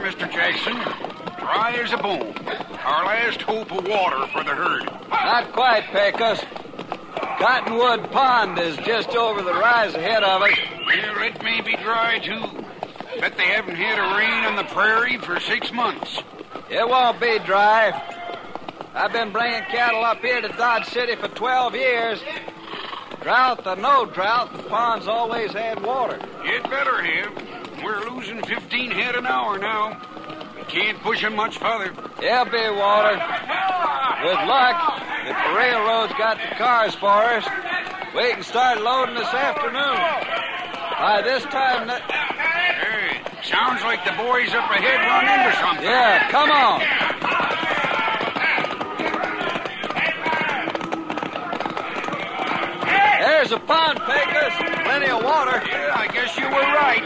Mr. Jackson, dry as a bone. Our last hope of water for the herd. Not quite, Pecos. Cottonwood Pond is just over the rise ahead of us. Well, it may be dry, too. Bet they haven't had a rain on the prairie for 6 months. It won't be dry. I've been bringing cattle up here to Dodge City for 12 years. Drought or no drought, the pond's always had water. It better have. We're losing 15 head an hour now. We can't push them much further. There'll be water. With luck, if the railroad's got the cars for us, we can start loading this afternoon. By this time... Hey, sounds like the boys up ahead run into something. Yeah, come on. There's a pond, Pecos. Plenty of water. Yeah, I guess you were right.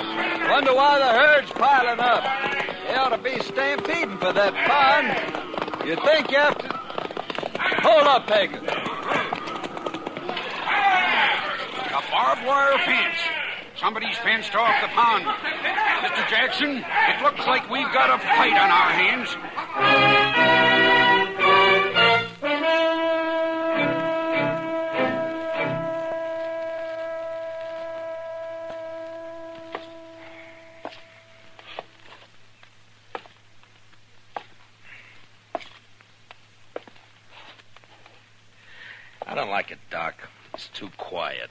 Wonder why the herd's piling up. They ought to be stampeding for that pond. You'd think you have to... Hold up, Peggy. A barbed wire fence. Somebody's fenced off the pond. Mr. Jackson, it looks like we've got a fight on our hands. I don't like it, Doc. It's too quiet.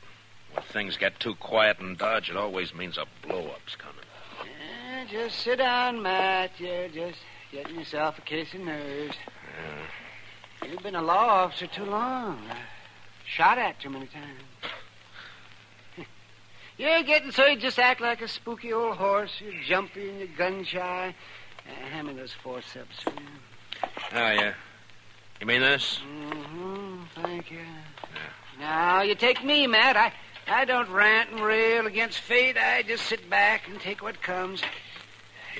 When things get too quiet in Dodge, it always means a blow-up's coming. Yeah, just sit down, Matt. You're just getting yourself a case of nerves. Yeah. You've been a law officer too long. Shot at too many times. You're getting so you just act like a spooky old horse. You're jumpy and you're gun-shy. Hand me those forceps. Oh, yeah. You mean this? Mm-hmm, thank you. Yeah. Now, you take me, Matt. I don't rant and rail against fate. I just sit back and take what comes.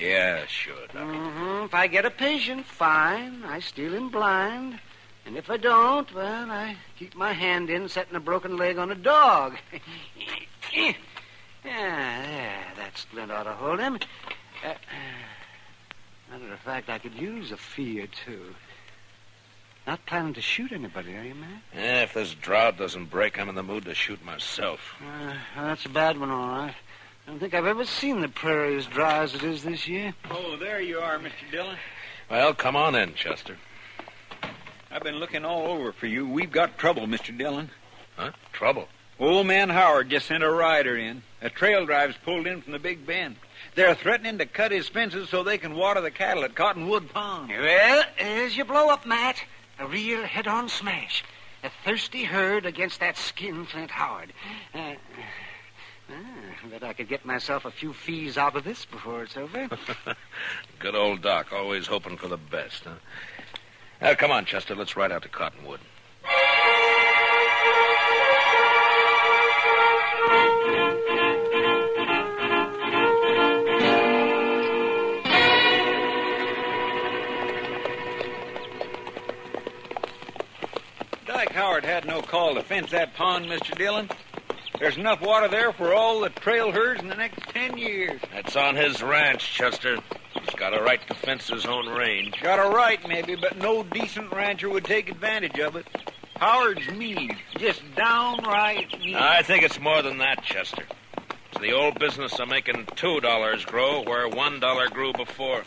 Yeah, sure, Doc. Mm-hmm. If I get a patient, fine. I steal him blind. And if I don't, well, I keep my hand in setting a broken leg on a dog. Yeah, there. That splint ought to hold him. Matter of fact, I could use a fee or two. Not planning to shoot anybody, are you, Matt? Yeah, if this drought doesn't break, I'm in the mood to shoot myself. Well, that's a bad one, all right. I don't think I've ever seen the prairie as dry as it is this year. Oh, there you are, Mr. Dillon. Well, come on in, Chester. I've been looking all over for you. We've got trouble, Mr. Dillon. Huh? Trouble? Old man Howard just sent a rider in. A trail drive's pulled in from the Big Bend. They're threatening to cut his fences so they can water the cattle at Cottonwood Pond. Well, there's your blow-up, Matt. A real head-on smash. A thirsty herd against that skinflint Howard. that I could get myself a few fees out of this before it's over. Good old Doc, always hoping for the best, huh? Now, come on, Chester, let's ride out to Cottonwood. Dyke Howard had no call to fence that pond, Mr. Dillon. There's enough water there for all the trail herds in the next 10 years. That's on his ranch, Chester. He's got a right to fence his own range. Got a right, maybe, but no decent rancher would take advantage of it. Howard's mean. Just downright mean. I think it's more than that, Chester. It's the old business of making $2 grow where $1 grew before.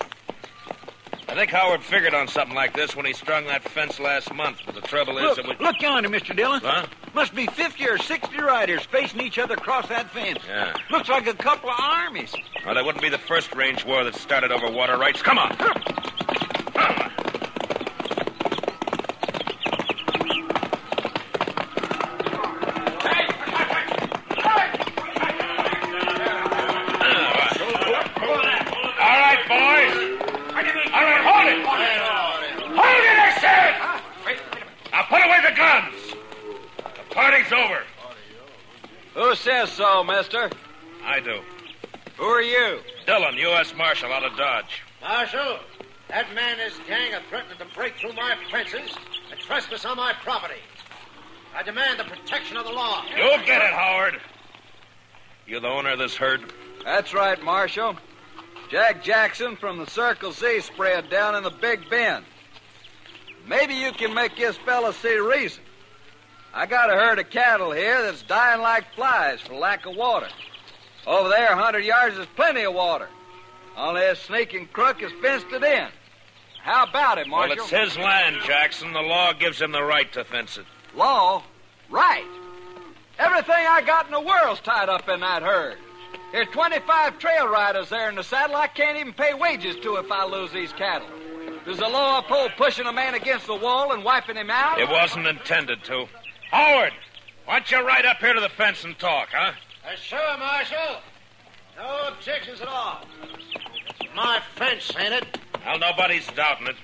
I think Howard figured on something like this when he strung that fence last month, but the trouble is that we... Look yonder, Mr. Dillon. Huh? Must be 50 or 60 riders facing each other across that fence. Yeah. Looks like a couple of armies. Well, that wouldn't be the first range war that started over water rights. Come on. So, mister? I do. Who are you? Dillon, U.S. Marshal out of Dodge. Marshal, that man and his gang are threatening to break through my fences and trespass on my property. I demand the protection of the law. You'll get it, Howard. You the owner of this herd? That's right, Marshal. Jack Jackson from the Circle Z spread down in the Big Bend. Maybe you can make this fella see reason. I got a herd of cattle here that's dying like flies for lack of water. Over there, 100 yards, there's plenty of water. Only this sneaking crook has fenced it in. How about it, Marshal? Well, it's his land, Jackson. The law gives him the right to fence it. Law? Right. Everything I got in the world's tied up in that herd. There's 25 trail riders there in the saddle I can't even pay wages to if I lose these cattle. Does the law uphold pushing a man against the wall and wiping him out? It wasn't intended to. Howard, why don't you ride up here to the fence and talk, huh? Sure, Marshal. No objections at all. It's my fence, ain't it? Well, nobody's doubting it.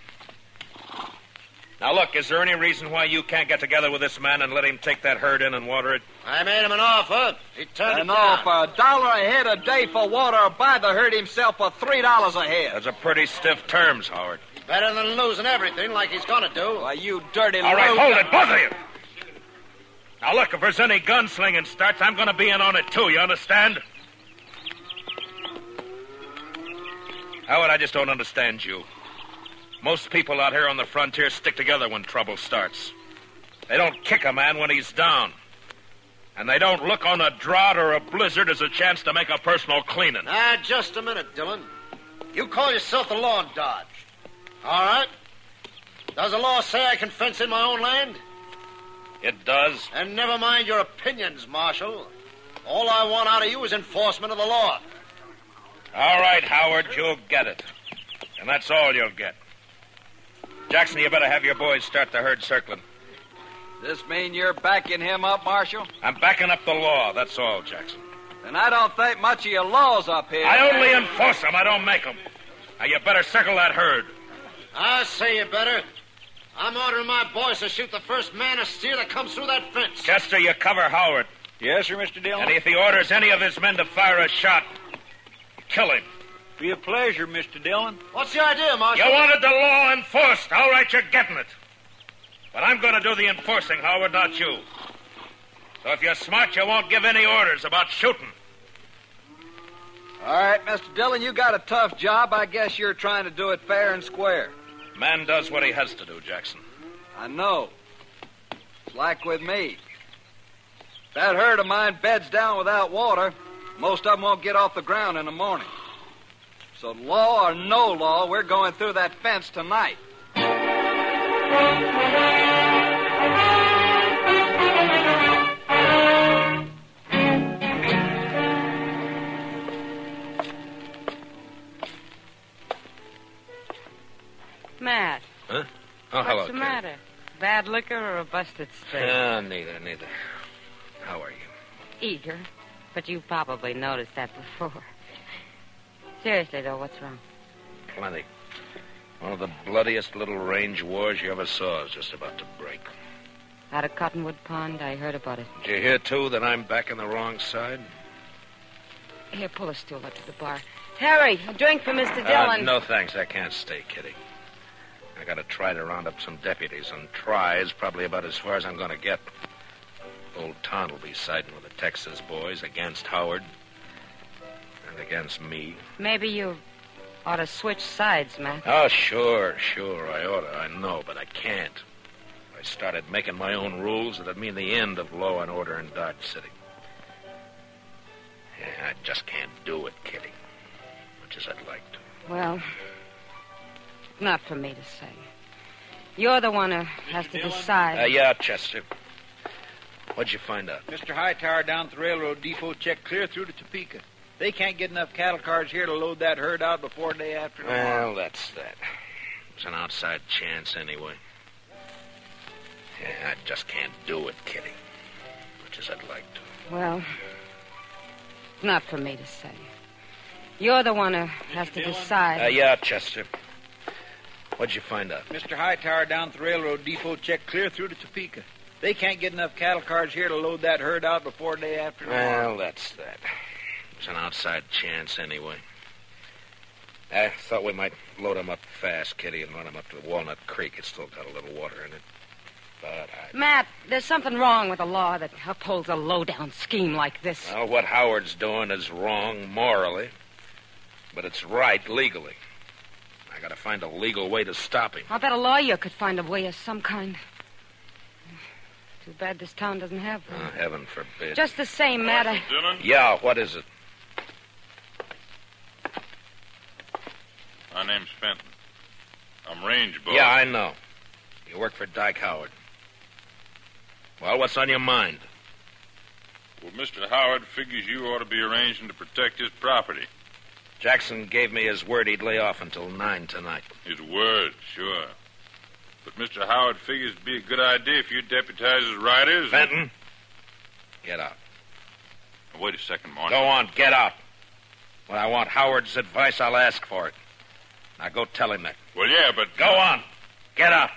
Now, look, is there any reason why you can't get together with this man and let him take that herd in and water it? I made him an offer. He turned it down. An offer. $1 a head a day for water or buy the herd himself for $3 a head. Those are pretty stiff terms, Howard. Better than losing everything like he's going to do. Why, you dirty loser. All right, hold it, both of you. Now, look, if there's any gunslinging starts, I'm going to be in on it, too, you understand? Howard, I just don't understand you. Most people out here on the frontier stick together when trouble starts. They don't kick a man when he's down. And they don't look on a drought or a blizzard as a chance to make a personal cleaning. Ah, just a minute, Dillon. You call yourself the law in Dodge. All right. Does the law say I can fence in my own land? It does. And never mind your opinions, Marshal. All I want out of you is enforcement of the law. All right, Howard, you'll get it. And that's all you'll get. Jackson, you better have your boys start the herd circling. Does this mean you're backing him up, Marshal? I'm backing up the law, that's all, Jackson. Then I don't think much of your laws up here. I only enforce them, I don't make them. Now, you better circle that herd. I say you better. I'm ordering my boys to shoot the first man or steer that comes through that fence. Chester, you cover Howard. Yes, sir, Mr. Dillon. And if he orders any of his men to fire a shot, kill him. Be a pleasure, Mr. Dillon. What's the idea, Marshal? You wanted the law enforced. All right, you're getting it. But I'm going to do the enforcing, Howard, not you. So if you're smart, you won't give any orders about shooting. All right, Mr. Dillon, you got a tough job. I guess you're trying to do it fair and square. Man does what he has to do, Jackson. I know. It's like with me. If that herd of mine beds down without water, most of them won't get off the ground in the morning. So law or no law, we're going through that fence tonight. Matt. Huh? Oh, hello, What's the matter? Bad liquor or a busted steak? Neither. How are you? Eager. But you probably noticed that before. Seriously, though, what's wrong? Plenty. One of the bloodiest little range wars you ever saw is just about to break. Out of Cottonwood Pond, I heard about it. Did you hear, too, that I'm back on the wrong side? Here, pull a stool up to the bar. Harry, a drink for Mr. Dillon. No, thanks. I can't stay, Kitty. I got to try to round up some deputies, and try is probably about as far as I'm going to get. Old Ton will be siding with the Texas boys against Howard and against me. Maybe you ought to switch sides, Matt. Oh, sure, I ought to. I know, but I can't. If I started making my own rules, it'd mean the end of law and order in Dodge City. Yeah, I just can't do it, Kitty, much as I'd like to. Well, not for me to say. You're the one who has to decide. Yeah, Chester. What'd you find out? Mr. Hightower down at the railroad depot checked clear through to Topeka. They can't get enough cattle cars here to load that herd out before day after tomorrow. Well, that's that. It's an outside chance anyway. Yeah, I just can't do it, Kitty, much as I'd like to. Well, not for me to say. You're the one who has to decide. Yeah, Chester. What'd you find out? Mr. Hightower down at the railroad depot checked clear through to Topeka. They can't get enough cattle cars here to load that herd out before day after tomorrow. Well, that's that. It's an outside chance anyway. I thought we might load them up fast, Kitty, and run them up to the Walnut Creek. It's still got a little water in it. But Matt, there's something wrong with a law that upholds a low-down scheme like this. Well, what Howard's doing is wrong morally, but it's right legally. I got to find a legal way to stop him. I bet a lawyer could find a way of some kind. Too bad this town doesn't have one. Oh, heaven forbid. Just the same, Matt. Dillon? Yeah, what is it? My name's Fenton. I'm range boy. Yeah, I know. You work for Dyke Howard. Well, what's on your mind? Well, Mr. Howard figures you ought to be arranging to protect his property. Jackson gave me his word he'd lay off until 9 tonight. His word, sure. But Mr. Howard figures it'd be a good idea if you deputize his riders. Fenton, and... get out. Now, wait a second, Martin. Go on, get out. When I want Howard's advice, I'll ask for it. Now go tell him that. Well, yeah, but... Go on. Get out.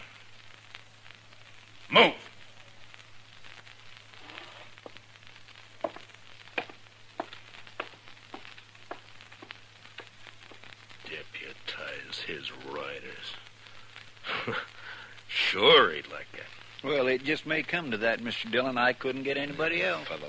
Move. Deputize his riders. Sure, he'd like that. Well, it just may come to that, Mr. Dillon. I couldn't get anybody else. Fellow.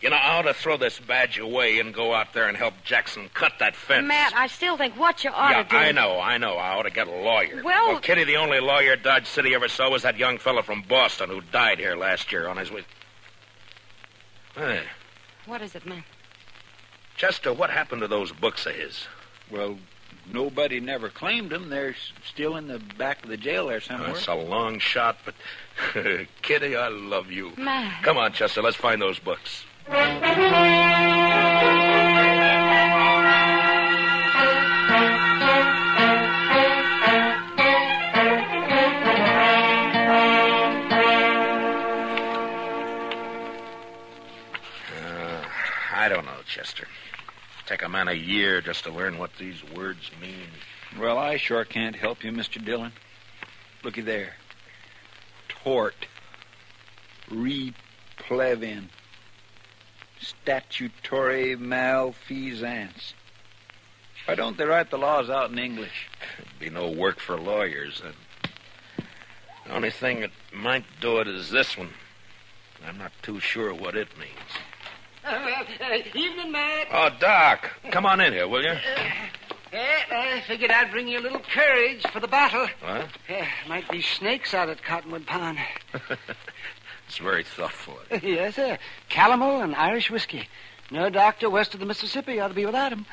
You know, I ought to throw this badge away and go out there and help Jackson cut that fence. Matt, I still think what you ought to do... Yeah, I know. I ought to get a lawyer. Well, Kitty, the only lawyer Dodge City ever saw was that young fellow from Boston who died here last year on his way... Hey. What is it, Matt? Chester, what happened to those books of his? Well... nobody never claimed them. They're still in the back of the jail there somewhere. Oh, that's a long shot, but... Kitty, I love you. Matt. Come on, Chester, let's find those books. I don't know, Chester. Take a man a year just to learn what these words mean. Well, I sure can't help you, Mr. Dillon. Looky there. Tort. Replevin. Statutory malfeasance. Why don't they write the laws out in English? It'd be no work for lawyers. The only thing that might do it is this one. I'm not too sure what it means. Evening, Matt. Oh, Doc, come on in here, will you? I figured I'd bring you a little courage for the battle. What? Might be snakes out at Cottonwood Pond. It's very thoughtful. Yes, sir. Calomel and Irish whiskey. No doctor west of the Mississippi ought to be without them.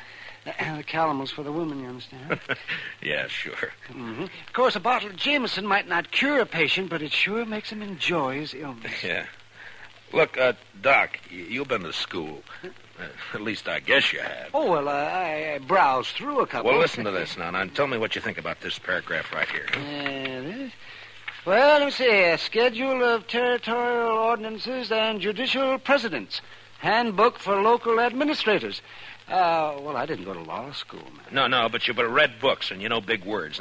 The Calomel's for the woman, you understand? Yeah, sure. Mm-hmm. Of course, a bottle of Jameson might not cure a patient, but it sure makes him enjoy his illness. Yeah. Look, Doc, you've been to school. At least I guess you have. Oh, well, I browsed through a couple. Well, listen to this now, and tell me what you think about this paragraph right here. This? Well, let me see. Schedule of Territorial Ordinances and Judicial Precedents. Handbook for Local Administrators. Well, I didn't go to law school, man. No, but you've read books and you know big words.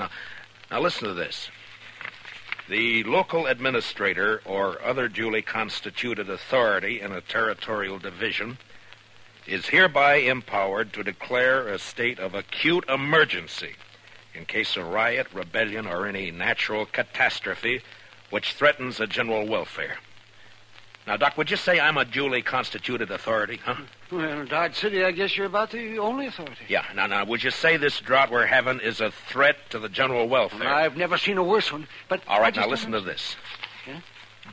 Now listen to this. The local administrator or other duly constituted authority in a territorial division is hereby empowered to declare a state of acute emergency in case of riot, rebellion, or any natural catastrophe which threatens the general welfare. Now, Doc, would you say I'm a duly constituted authority, huh? Well, Dodge City, I guess you're about the only authority. Yeah, now, would you say this drought we're having is a threat to the general welfare? Well, I've never seen a worse one, but... All right, now, listen to this. Yeah?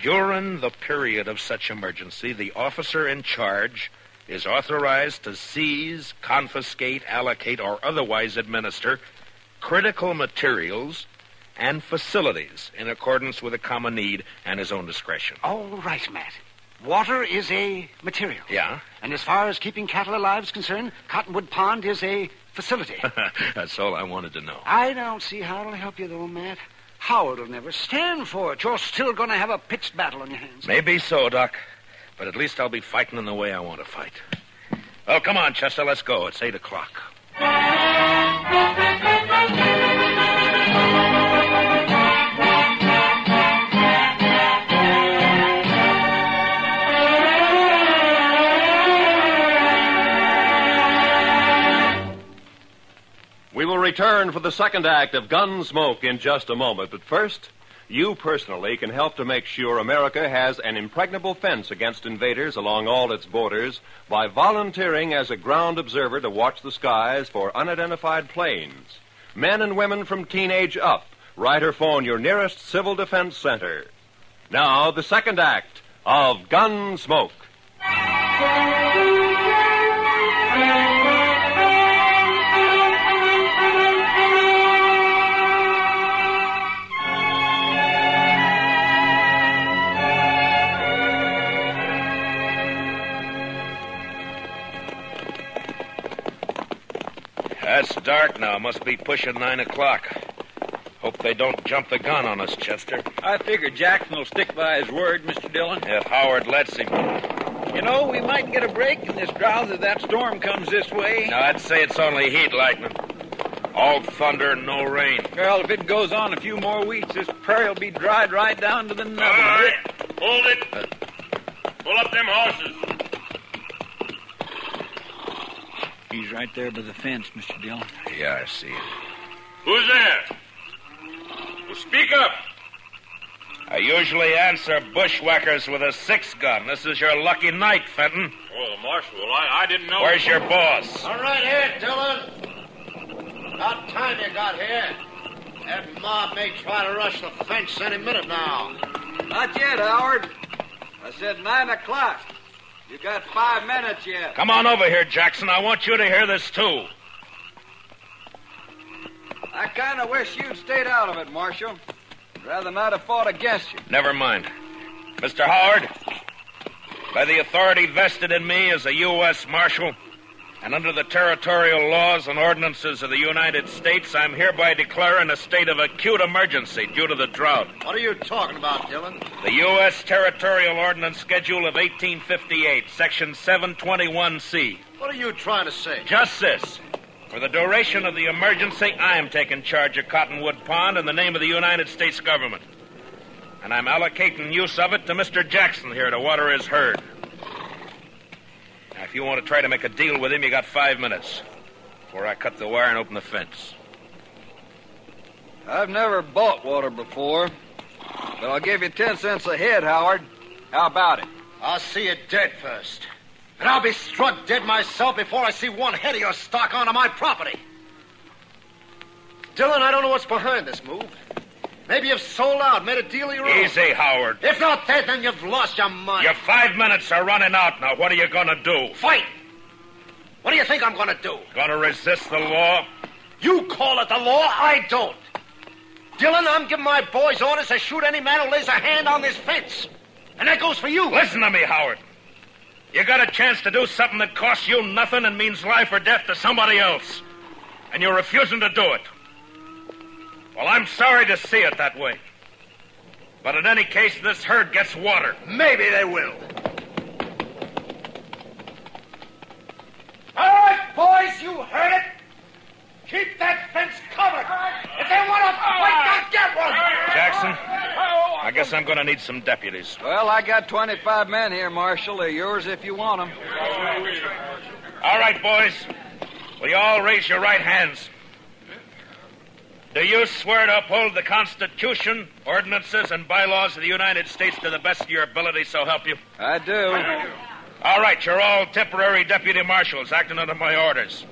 During the period of such emergency, the officer in charge is authorized to seize, confiscate, allocate, or otherwise administer critical materials and facilities in accordance with a common need and his own discretion. All right, Matt. Water is a material. Yeah. And as far as keeping cattle alive is concerned, Cottonwood Pond is a facility. That's all I wanted to know. I don't see how it'll help you, though, Matt. Howard will never stand for it. You're still going to have a pitched battle on your hands. Maybe so, Doc. But at least I'll be fighting in the way I want to fight. Well, come on, Chester, let's go. It's 8:00. We will return for the second act of Gunsmoke in just a moment, but first, you personally can help to make sure America has an impregnable fence against invaders along all its borders by volunteering as a ground observer to watch the skies for unidentified planes. Men and women from teenage up, write or phone your nearest Civil Defense Center. Now, the second act of Gunsmoke. It's dark now. Must be pushing 9:00. Hope they don't jump the gun on us, Chester. I figure Jackson will stick by his word, Mr. Dillon. If Howard lets him. You know, we might get a break in this drought if that storm comes this way. No, I'd say it's only heat lightning. All thunder and no rain. Well, if it goes on a few more weeks, this prairie will be dried right down to the nub. All right. Hold it. Pull up them horses. He's right there by the fence, Mr. Dillon. Yeah, I see him. Who's there? Well, speak up. I usually answer bushwhackers with a 6-gun. This is your lucky night, Fenton. Oh, Marshal, I didn't know... Where's your boss? I'm right here, Dillon. About time you got here. That mob may try to rush the fence any minute now. Not yet, Howard. I said 9:00. You got 5 minutes yet. Come on over here, Jackson. I want you to hear this, too. I kind of wish you'd stayed out of it, Marshal. I'd rather not have fought against you. Never mind. Mr. Howard, by the authority vested in me as a U.S. Marshal and under the territorial laws and ordinances of the United States, I'm hereby declaring a state of acute emergency due to the drought. What are you talking about, Dillon? The U.S. Territorial Ordinance Schedule of 1858, Section 721C. What are you trying to say? Just this. For the duration of the emergency, I am taking charge of Cottonwood Pond in the name of the United States government. And I'm allocating use of it to Mr. Jackson here to water his herd. Now, if you want to try to make a deal with him, you got 5 minutes before I cut the wire and open the fence. I've never bought water before, but I'll give you 10 cents a head, Howard. How about it? I'll see you dead first. And I'll be struck dead myself before I see one head of your stock onto my property. Dillon, I don't know what's behind this move. Maybe you've sold out, made a deal of your own. Easy, Howard. If not that, then you've lost your mind. Your 5 minutes are running out now. What are you going to do? Fight! What do you think I'm going to do? Going to resist the law? You call it the law, I don't. Dillon, I'm giving my boys orders to shoot any man who lays a hand on this fence. And that goes for you. Listen to me, Howard. You got a chance to do something that costs you nothing and means life or death to somebody else. And you're refusing to do it. Well, I'm sorry to see it that way. But in any case, this herd gets water. Maybe they will. guess I'm going to need some deputies. Well, I got 25 men here, Marshal. They're yours if you want them. All right, boys. Will you all raise your right hands? Do you swear to uphold the Constitution, ordinances, and bylaws of the United States to the best of your ability, so help you? I do. All right, you're all temporary deputy marshals acting under my orders.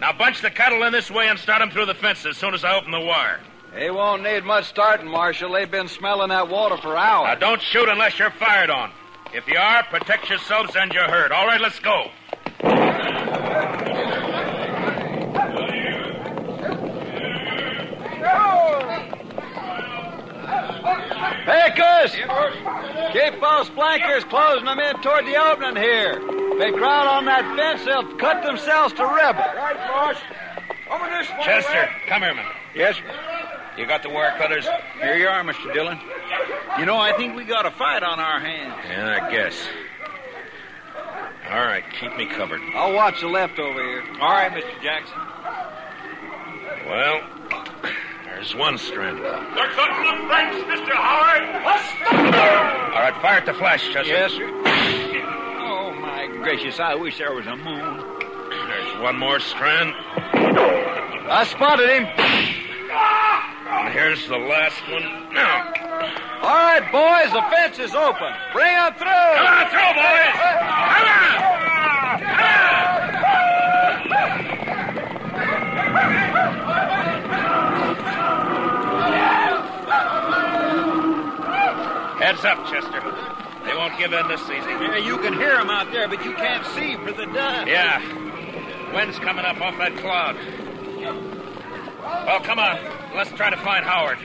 Now bunch the cattle in this way and start them through the fence as soon as I open the wire. They won't need much starting, Marshal. They've been smelling that water for hours. Now, don't shoot unless you're fired on. If you are, protect yourselves and your herd. All right, let's go. Pickers! Keep those flankers closing them in toward the opening here. If they crowd on that fence, they'll cut themselves to ribbon. Right, boss. Over this way. Chester, come here, man. Yes, you got the wire cutters? Here you are, Mr. Dillon. You know, I think we got a fight on our hands. Yeah, I guess. All right, keep me covered. I'll watch the left over here. All right, Mr. Jackson. Well, there's one strand left. They're cutting the flanks, Mr. Howard. What's the... All right, fire at the flash, Chester. Yes, sir. Oh, my gracious, I wish there was a moon. There's one more strand. I spotted him. And here's the last one now. All right, boys, the fence is open. Bring them through. Come on through, boys. Come on. Come on. Heads up, Chester. They won't give in this easy. Yeah, you can hear them out there, but you can't see for the dust. Yeah. Wind's coming up off that cloud. Well, come on. Let's try to find Howard.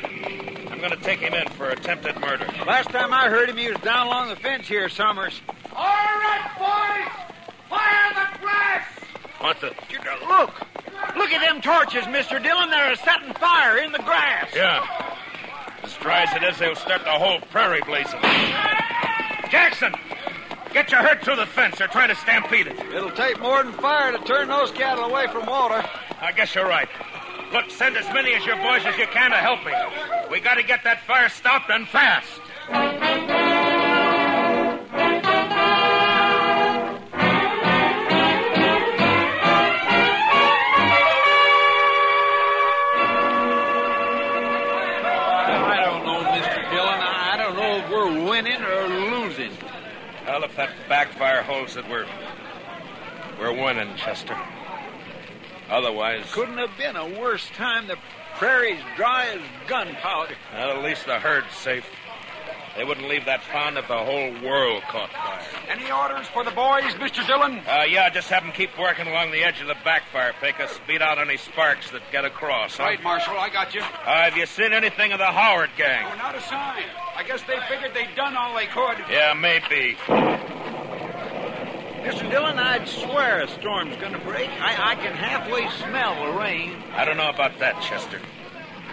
I'm going to take him in for attempted murder. Last time I heard him, he was down along the fence here, Summers. All right, boys! Fire the grass! What the... Look! Look at them torches, Mr. Dillon. They're setting fire in the grass. Yeah. As dry as it is, they'll start the whole prairie blazing. Jackson! Get your herd through the fence. They're trying to stampede it. It'll take more than fire to turn those cattle away from water. I guess you're right. Look, send as many of your boys as you can to help me. We got to get that fire stopped and fast. I don't know, Mr. Dillon. I don't know if we're winning or losing. Well, if that backfire holds it, we're winning, Chester. Otherwise... Couldn't have been a worse time. The prairie's dry as gunpowder. Well, at least the herd's safe. They wouldn't leave that pond if the whole world caught fire. Any orders for the boys, Mr. Dillon? Yeah, just have them keep working along the edge of the backfire, Pickers. Beat out any sparks that get across. Huh? Right, Marshal, I got you. Have you seen anything of the Howard gang? Oh, not a sign. I guess they figured they'd done all they could. Yeah, maybe. Mr. Dillon, I'd swear a storm's going to break. I can halfway smell the rain. I don't know about that, Chester.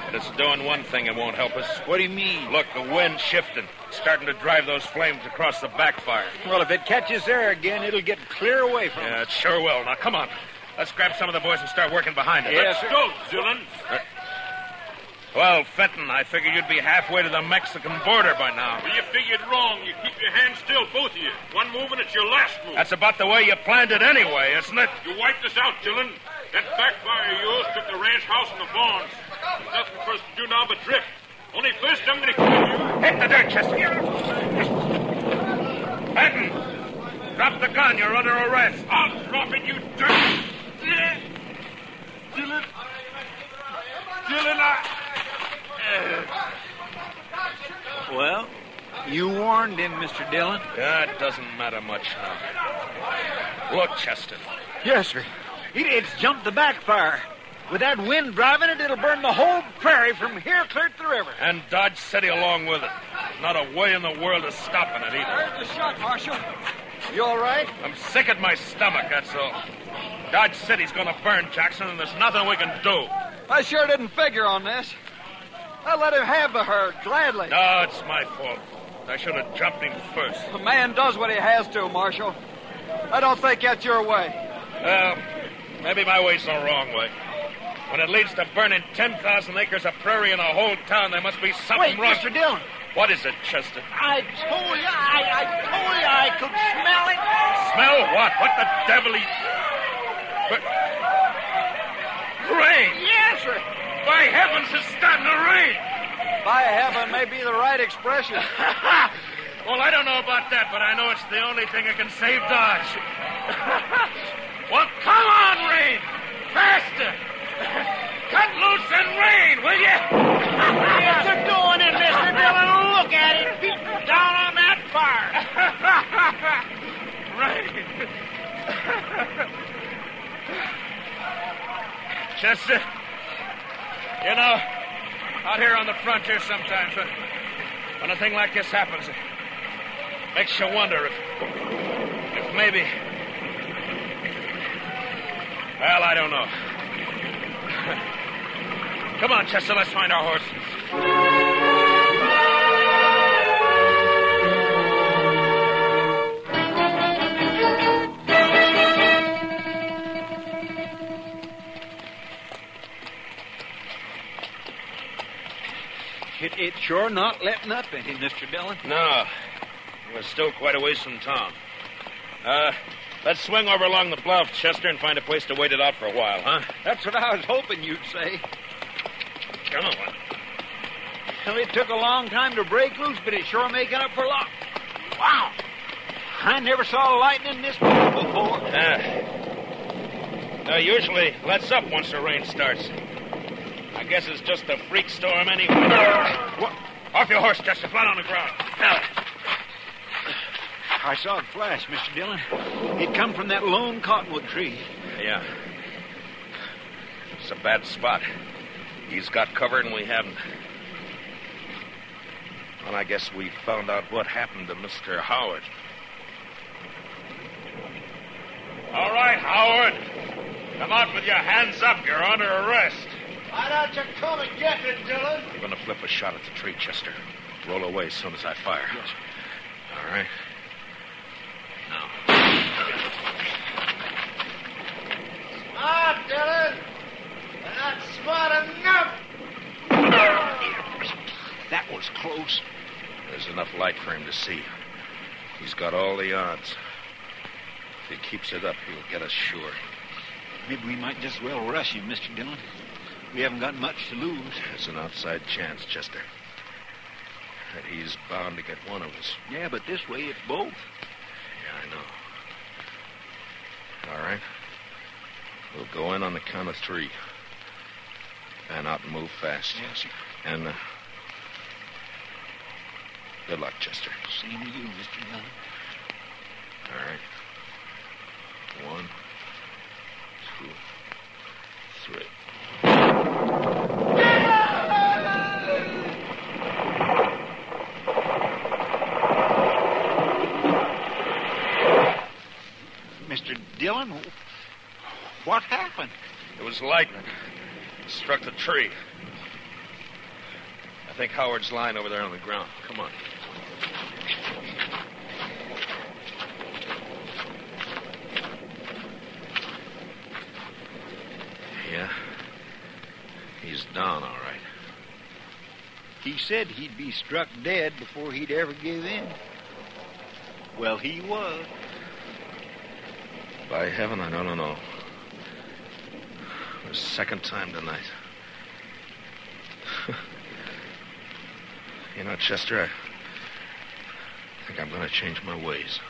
But it's doing one thing that won't help us. What do you mean? Look, the wind's shifting, starting to drive those flames across the backfire. Well, if it catches there again, it'll get clear away from us. Yeah, it sure will. Now, come on. Let's grab some of the boys and start working behind it. Yes, let's go, Dillon. Well, Fenton, I figured you'd be halfway to the Mexican border by now. Well, you figured wrong. You keep your hands still, both of you. One move and it's your last move. That's about the way you planned it anyway, isn't it? You wiped us out, Dillon. That backfire of yours took the ranch house and the barns. There's nothing for us to do now but drift. Only first I'm going to kill you. Hit the dirt, Chester. Fenton, drop the gun. You're under arrest. I'll drop it, you dirt. Dillon, Well, you warned him, Mr. Dillon. That doesn't matter much now. Look, Chester. Yes, sir. It's jumped the backfire. With that wind driving it, it'll burn the whole prairie from here clear to the river. And Dodge City along with it. Not a way in the world of stopping it either. I heard the shot, Marshal. You all right? I'm sick at my stomach, that's all. Dodge City's going to burn, Jackson, and there's nothing we can do. I sure didn't figure on this. I let him have the herd, gladly. No, it's my fault. I should have jumped him first. A man does what he has to, Marshal. I don't think that's your way. Well, maybe my way's the wrong way. When it leads to burning 10,000 acres of prairie and a whole town, there must be something wrong. Wait, Mr. Dillon. What is it, Chester? I told you I could smell it. Smell what? What the devil is... But... Rain! Yes, sir. By heavens, it's starting to rain. By heaven may be the right expression. Well, I don't know about that, but I know it's the only thing that can save Dodge. Well, come on, rain! Faster! Cut loose and rain, will you? Yes, they're doing it, Mr. Dillon. Look at it. Beating down on that fire. Rain. Chester, you know, out here on the frontier sometimes, when a thing like this happens, it makes you wonder if maybe... Well, I don't know. Come on, Chester, let's find our horses. It's sure not letting up any, Mr. Dillon. No. We're still quite a ways from town. Let's swing over along the bluff, Chester, and find a place to wait it out for a while, huh? That's what I was hoping you'd say. Come on. Well, it took a long time to break loose, but it's sure making up for lots. Wow! I never saw lightning this big before. Now, usually lets up once the rain starts. I guess it's just a freak storm anyway. What? Off your horse, Chester, flat on the ground. Now. I saw it flash, Mr. Dillon. It come from that lone cottonwood tree. Yeah. It's a bad spot. He's got covered and we haven't. Well, I guess we found out what happened to Mr. Howard. All right, Howard. Come out with your hands up. You're under arrest. Why don't you come and get it, Dillon? I'm going to flip a shot at the tree, Chester. Roll away as soon as I fire. Yes, sir. All right. Ah, Dillon! You're not smart enough! That was close. There's enough light for him to see. He's got all the odds. If he keeps it up, he'll get us sure. Maybe we might just well rush him, Mr. Dillon. We haven't got much to lose. It's an outside chance, Chester. He's bound to get one of us. Yeah, but this way it's both. Yeah, I know. All right. We'll go in on the count of three. And out and move fast. Yes, sir. And good luck, Chester. Same to you, Mr. Dillon. All right. 1, 2, 3. Mr. Dillon... What happened? It was lightning. It struck the tree. I think Howard's lying over there on the ground. Come on. Yeah. He's down, all right. He said he'd be struck dead before he'd ever give in. Well, he was. By heaven, I don't know. The second time tonight. You know, Chester, I think I'm going to change my ways.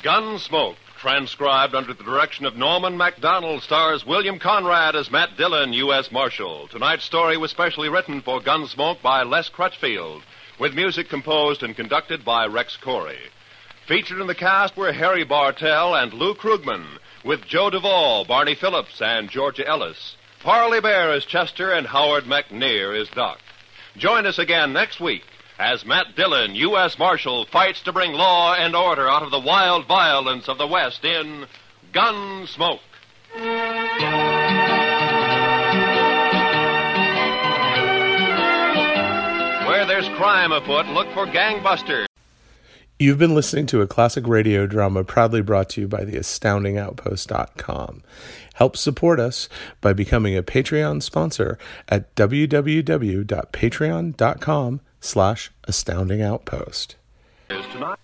Gunsmoke, transcribed under the direction of Norman Macdonnell, stars William Conrad as Matt Dillon, U.S. Marshal. Tonight's story was specially written for Gunsmoke by Les Crutchfield, with music composed and conducted by Rex Corey. Featured in the cast were Harry Bartell and Lou Krugman, with Joe Duvall, Barney Phillips, and Georgia Ellis. Parley Bear is Chester, and Howard McNair is Doc. Join us again next week as Matt Dillon, U.S. Marshal, fights to bring law and order out of the wild violence of the West in Gunsmoke. crime afoot, look for gangbusters. You've been listening to a classic radio drama proudly brought to you by TheAstoundingOutpost.com. Help support us by becoming a Patreon sponsor at www.patreon.com/astoundingoutpost.